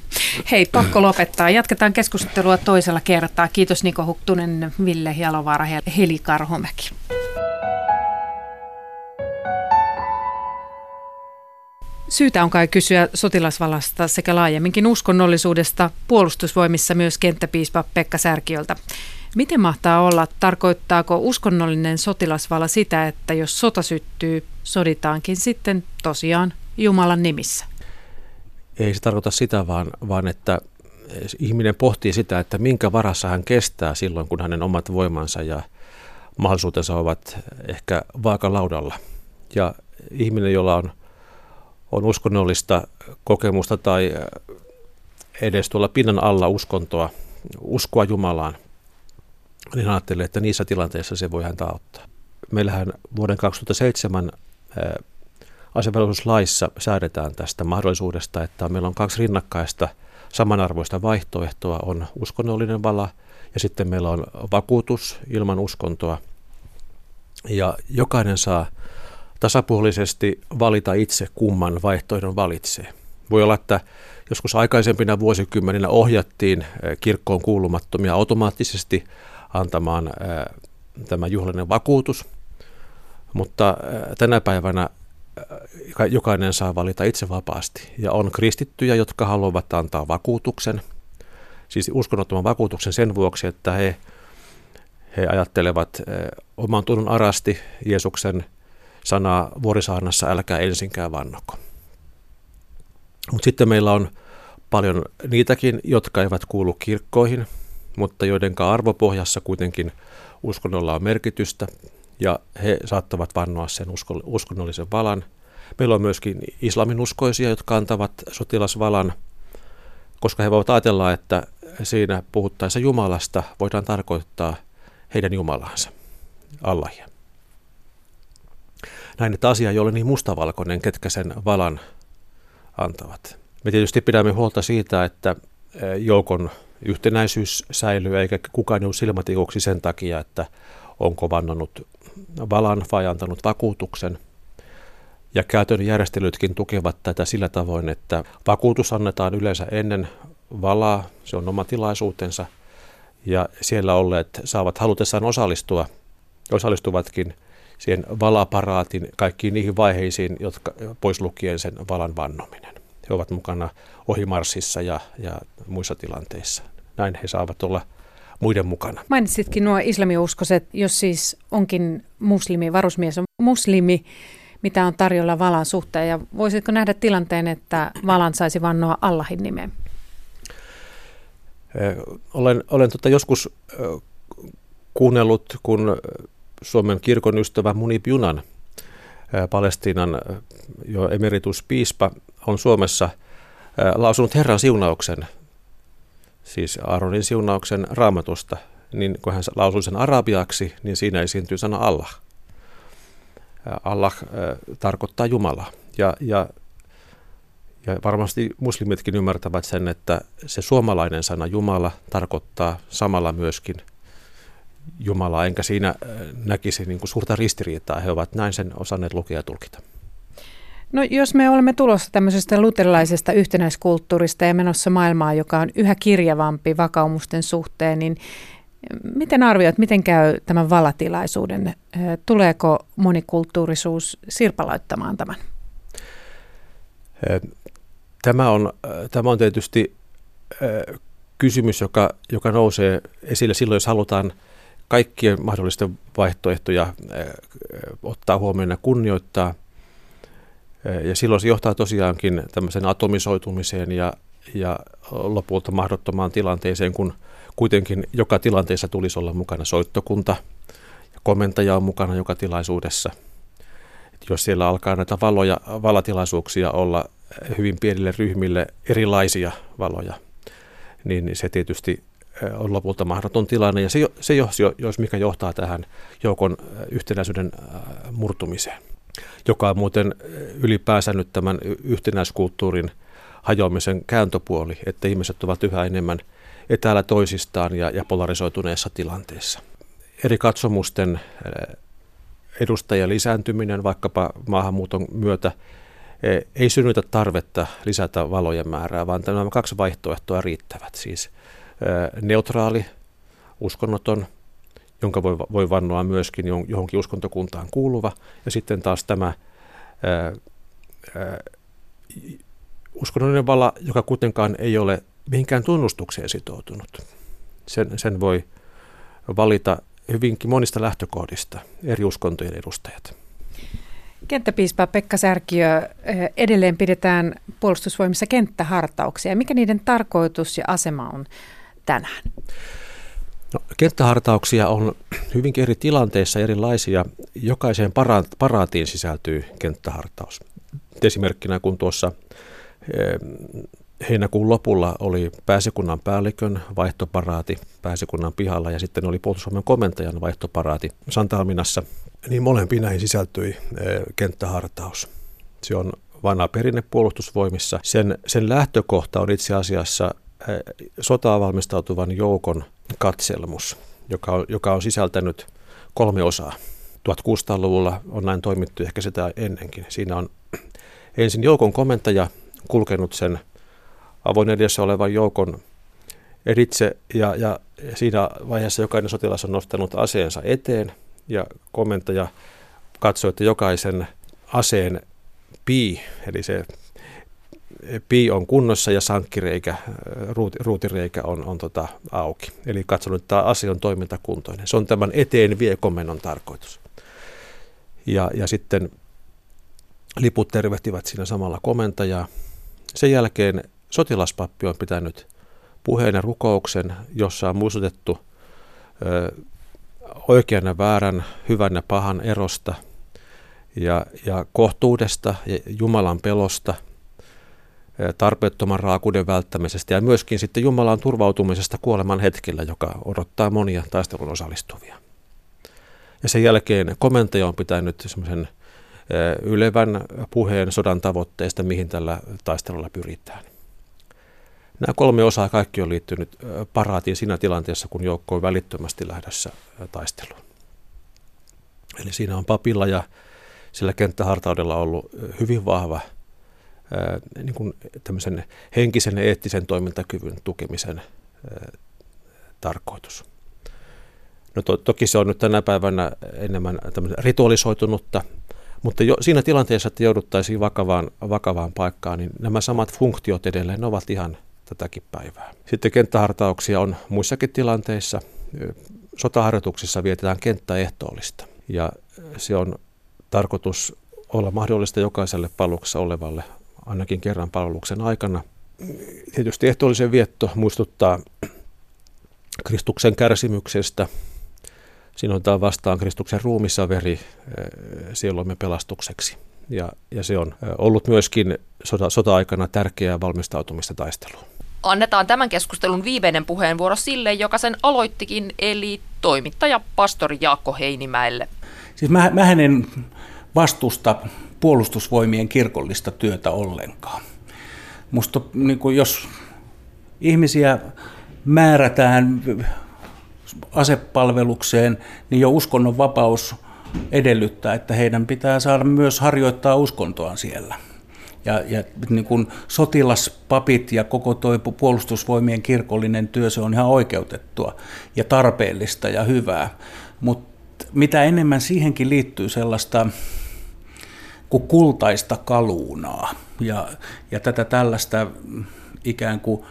Hei, pakko lopettaa. Jatketaan keskustelua toisella kertaa. Kiitos Niko Huttunen, Ville Jalovaara ja Heli Karhumäki. Syytä on kai kysyä sotilasvallasta sekä laajemminkin uskonnollisuudesta puolustusvoimissa myös kenttäpiispa Pekka Särkiöltä. Miten mahtaa olla, tarkoittaako uskonnollinen sotilasvala sitä, että jos sota syttyy, soditaankin sitten tosiaan Jumalan nimissä? Ei se tarkoita sitä, vaan, vaan että ihminen pohtii sitä, että minkä varassa hän kestää silloin, kun hänen omat voimansa ja mahdollisuutensa ovat ehkä vaakalaudalla. Ja ihminen, jolla on, on uskonnollista kokemusta tai edes tuolla pinnan alla uskontoa, uskoa Jumalaan, niin ajattelee, että niissä tilanteissa se voi häntä auttaa. Meillähän vuoden kaksituhattaseitsemän asevelvollisuuslaissa säädetään tästä mahdollisuudesta, että meillä on kaksi rinnakkaista samanarvoista vaihtoehtoa, on uskonnollinen vala ja sitten meillä on vakuutus ilman uskontoa. Ja jokainen saa tasapuolisesti valita itse, kumman vaihtoehdon valitsee. Voi olla, että joskus aikaisempina vuosikymmeninä ohjattiin kirkkoon kuulumattomia automaattisesti antamaan tämä juhlallinen vakuutus, mutta tänä päivänä jokainen saa valita itse vapaasti. Ja on kristittyjä, jotka haluavat antaa vakuutuksen, siis uskonnottoman vakuutuksen sen vuoksi, että he, he ajattelevat oman tunnon arasti Jeesuksen sanaa vuorisaarnassa, älkää ensinkään vannoko. Mutta sitten meillä on paljon niitäkin, jotka eivät kuulu kirkkoihin, mutta joidenka arvopohjassa kuitenkin uskonnolla on merkitystä, ja he saattavat vannoa sen uskonnollisen valan. Meillä on myöskin islamin uskoisia, jotka antavat sotilasvalan, koska he voivat ajatella, että siinä puhuttaessa Jumalasta voidaan tarkoittaa heidän Jumalansa, Allahia. Näin, että asia ei ole niin mustavalkoinen, ketkä sen valan antavat. Me tietysti pidämme huolta siitä, että joukon yhtenäisyys säilyy, eikä kukaan joudu silmätikuksi sen takia, että onko vannonut valan vai antanut vakuutuksen. Ja käytön järjestelytkin tukevat tätä sillä tavoin, että vakuutus annetaan yleensä ennen valaa, se on oma tilaisuutensa, ja siellä olleet saavat halutessaan osallistua, osallistuvatkin siihen valaparaatin kaikkiin niihin vaiheisiin, jotka pois lukien sen valan vannominen. He ovat mukana ohimarssissa ja, ja muissa tilanteissa. Näin he saavat olla muiden mukana. Mainitsitkin nuo islamiuskoiset, jos siis onkin muslimi, varusmies on muslimi, mitä on tarjolla valan suhteen. Ja voisitko nähdä tilanteen, että valan saisi vannoa Allahin nimeen? Olen, olen tota joskus kuunnellut, kun Suomen kirkon ystävä Munib Junan, Palestiinan jo emerituspiispa, on Suomessa lausunut Herran siunauksen, siis Aaronin siunauksen Raamatusta, niin kun hän lausui sen arabiaksi, niin siinä esiintyy sana Allah. Allah äh, tarkoittaa Jumalaa. Ja, ja, ja varmasti muslimitkin ymmärtävät sen, että se suomalainen sana Jumala tarkoittaa samalla myöskin Jumalaa, enkä siinä äh, näkisi niin kuin suurta ristiriitaa. He ovat näin sen osanneet lukea ja tulkita. No jos me olemme tulossa tämmöisestä luterilaisesta yhtenäiskulttuurista ja menossa maailmaa, joka on yhä kirjavampi vakaumusten suhteen, niin miten arvioit, miten käy tämän valatilaisuuden? Tuleeko monikulttuurisuus sirpaloittamaan tämän? Tämä on, tämä on tietysti kysymys, joka, joka nousee esille silloin, jos halutaan kaikkien mahdollisten vaihtoehtoja ottaa huomioon ja kunnioittaa. Ja silloin se johtaa tosiaankin tämmöiseen atomisoitumiseen ja, ja lopulta mahdottomaan tilanteeseen, kun kuitenkin joka tilanteessa tulisi olla mukana soittokunta ja komentaja on mukana joka tilaisuudessa. Et jos siellä alkaa näitä valoja, valatilaisuuksia olla hyvin pienille ryhmille erilaisia valoja, niin se tietysti on lopulta mahdoton tilanne. Ja se, se jos, jos mikä johtaa tähän joukon yhtenäisyyden murtumiseen, joka on muuten ylipäänsä nyt tämän yhtenäiskulttuurin hajoamisen kääntöpuoli, että ihmiset ovat yhä enemmän etäällä toisistaan ja, ja polarisoituneessa tilanteessa. Eri katsomusten edustajien lisääntyminen vaikkapa maahanmuuton myötä ei synnytä tarvetta lisätä valojen määrää, vaan nämä kaksi vaihtoehtoa riittävät. Siis neutraali, uskonnoton, jonka voi, voi vannoa myöskin johonkin uskontokuntaan kuuluva, ja sitten taas tämä ää, ää, uskonnollinen vala, joka kuitenkaan ei ole mihinkään tunnustukseen sitoutunut. Sen, sen voi valita hyvinkin monista lähtökohdista eri uskontojen edustajat. Kenttäpiispa Pekka Särkiö, edelleen pidetään puolustusvoimissa kenttähartauksia. Mikä niiden tarkoitus ja asema on tänään? No, kenttähartauksia on hyvinkin eri tilanteissa erilaisia. Jokaiseen para- paraatiin sisältyy kenttähartaus. Esimerkkinä kun tuossa heinäkuun lopulla oli pääsikunnan päällikön vaihtoparaati pääsikunnan pihalla ja sitten oli puolustusvoimien komentajan vaihtoparaati Santahaminassa, niin molempiin näihin sisältyi kenttähartaus. Se on vanha perinne puolustusvoimissa. Sen, sen lähtökohta on itse asiassa sotaa valmistautuvan joukon katselmus, joka on, joka on sisältänyt kolme osaa. kuusitoistasataa-luvulla on näin toimittu, ehkä sitä ennenkin. Siinä on ensin joukon komentaja kulkenut sen avoin edessä olevan joukon eritse, ja, ja siinä vaiheessa jokainen sotilas on nostanut aseensa eteen, ja komentaja katsoo, että jokaisen aseen pii, eli se pii on kunnossa ja sankkireikä, ruuti, ruutireikä on, on tota auki. Eli katsonut, että tämä ase on toimintakuntoinen. Se on tämän eteen vie komennon tarkoitus. Ja, ja sitten liput tervehtivät siinä samalla komentajaa. Sen jälkeen sotilaspappi on pitänyt puheen ja rukouksen, jossa on muistutettu ö, oikean ja väärän, hyvän ja pahan erosta ja, ja kohtuudesta ja Jumalan pelosta, tarpeettoman raakuuden välttämisestä ja myöskin sitten Jumalan turvautumisesta kuoleman hetkellä, joka odottaa monia taistelun osallistuvia. Ja sen jälkeen komentaja on pitänyt semmoisen ylevän puheen sodan tavoitteista, mihin tällä taistelulla pyritään. Nämä kolme osaa kaikki on liittynyt paraatiin siinä tilanteessa, kun joukko on välittömästi lähdössä taisteluun. Eli siinä on papilla ja sillä kenttähartaudella ollut hyvin vahva niin kuin tämmöisen henkisen ja eettisen toimintakyvyn tukemisen tarkoitus. No to, toki se on nyt tänä päivänä enemmän ritualisoitunutta, mutta jo siinä tilanteessa, että jouduttaisiin vakavaan, vakavaan paikkaan, niin nämä samat funktiot edelleen ovat ihan tätäkin päivää. Sitten kenttähartauksia on muissakin tilanteissa. Sotaharjoituksissa vietetään kenttäehtoollista ja se on tarkoitus olla mahdollista jokaiselle palveluksessa olevalle ainakin kerran palveluksen aikana. Tietysti ehtoollisen vietto muistuttaa Kristuksen kärsimyksestä. Siinä on tämä vastaan Kristuksen ruumissa veri sielumme pelastukseksi. Ja, ja se on ollut myöskin sota, sota-aikana tärkeää valmistautumista taisteluun. Annetaan tämän keskustelun viimeinen puheenvuoro sille, joka sen aloittikin, eli toimittaja pastori Jaakko Heinimäelle. Siis mä, mähän en vastusta puolustusvoimien kirkollista työtä ollenkaan. Musta niin kun jos ihmisiä määrätään asepalvelukseen, niin jo uskonnonvapaus edellyttää, että heidän pitää saada myös harjoittaa uskontoaan siellä. Ja, ja niin kuin sotilaspapit ja koko tuo puolustusvoimien kirkollinen työ, se on ihan oikeutettua ja tarpeellista ja hyvää. Mutta mitä enemmän siihenkin liittyy sellaista kuin kultaista kaluunaa ja, ja tätä tällaista ikään kuin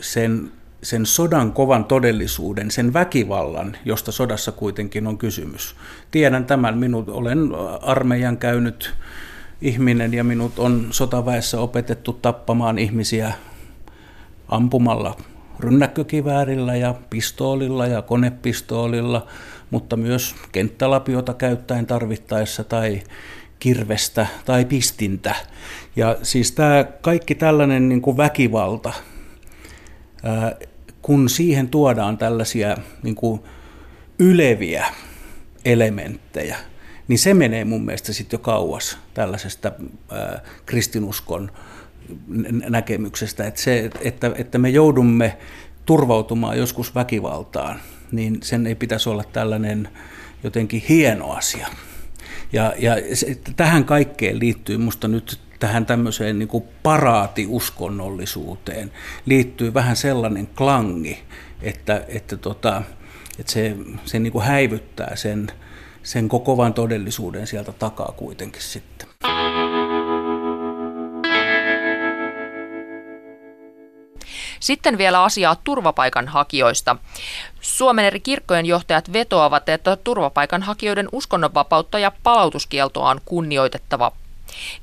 sen, sen sodan kovan todellisuuden, sen väkivallan, josta sodassa kuitenkin on kysymys. Tiedän tämän, minut olen armeijan käynyt ihminen ja minut on sotaväessä opetettu tappamaan ihmisiä ampumalla rynnäkkökiväärillä ja pistoolilla ja konepistoolilla, mutta myös kenttälapiota käyttäen tarvittaessa tai kirvestä tai pistintä. Ja siis tämä kaikki tällainen niin kuin väkivalta, kun siihen tuodaan tällaisia niin kuin yleviä elementtejä, niin se menee mun mielestä sitten jo kauas tällaisesta ää, kristinuskon näkemyksestä, että, se, että, että me joudumme turvautumaan joskus väkivaltaan, niin sen ei pitäisi olla tällainen jotenkin hieno asia. Ja, ja se, tähän kaikkeen liittyy musta nyt tähän tämmöiseen niin kuin paraatiuskonnollisuuteen, liittyy vähän sellainen klangi, että, että, tota, että se, se niin kuin häivyttää sen, sen kovan todellisuuden sieltä takaa kuitenkin sitten. Sitten vielä asiaa turvapaikanhakijoista. Suomen eri kirkkojen johtajat vetoavat, että turvapaikanhakijoiden uskonnonvapautta ja palautuskieltoa on kunnioitettava.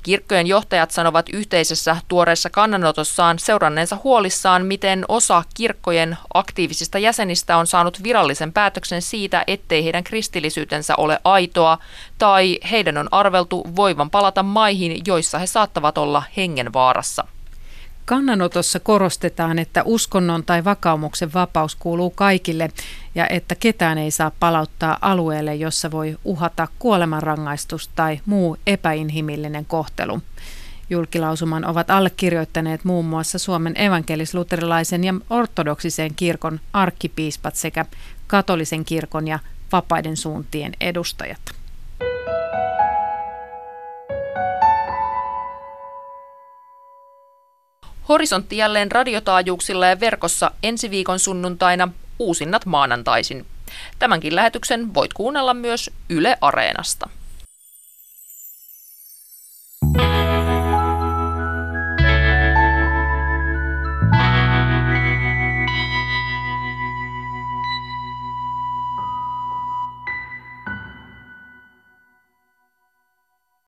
Kirkkojen johtajat sanovat yhteisessä tuoreessa kannanotossaan seuranneensa huolissaan, miten osa kirkkojen aktiivisista jäsenistä on saanut virallisen päätöksen siitä, ettei heidän kristillisyytensä ole aitoa tai heidän on arveltu voivan palata maihin, joissa he saattavat olla hengenvaarassa. Kannanotossa korostetaan, että uskonnon tai vakaumuksen vapaus kuuluu kaikille ja että ketään ei saa palauttaa alueelle, jossa voi uhata kuolemanrangaistus tai muu epäinhimillinen kohtelu. Julkilausuman ovat allekirjoittaneet muun muassa Suomen evankelis-luterilaisen ja ortodoksisen kirkon arkkipiispat sekä katolisen kirkon ja vapaiden suuntien edustajat. Horisontti jälleen radiotaajuuksilla ja verkossa ensi viikon sunnuntaina, uusinnat maanantaisin. Tämänkin lähetyksen voit kuunnella myös Yle Areenasta.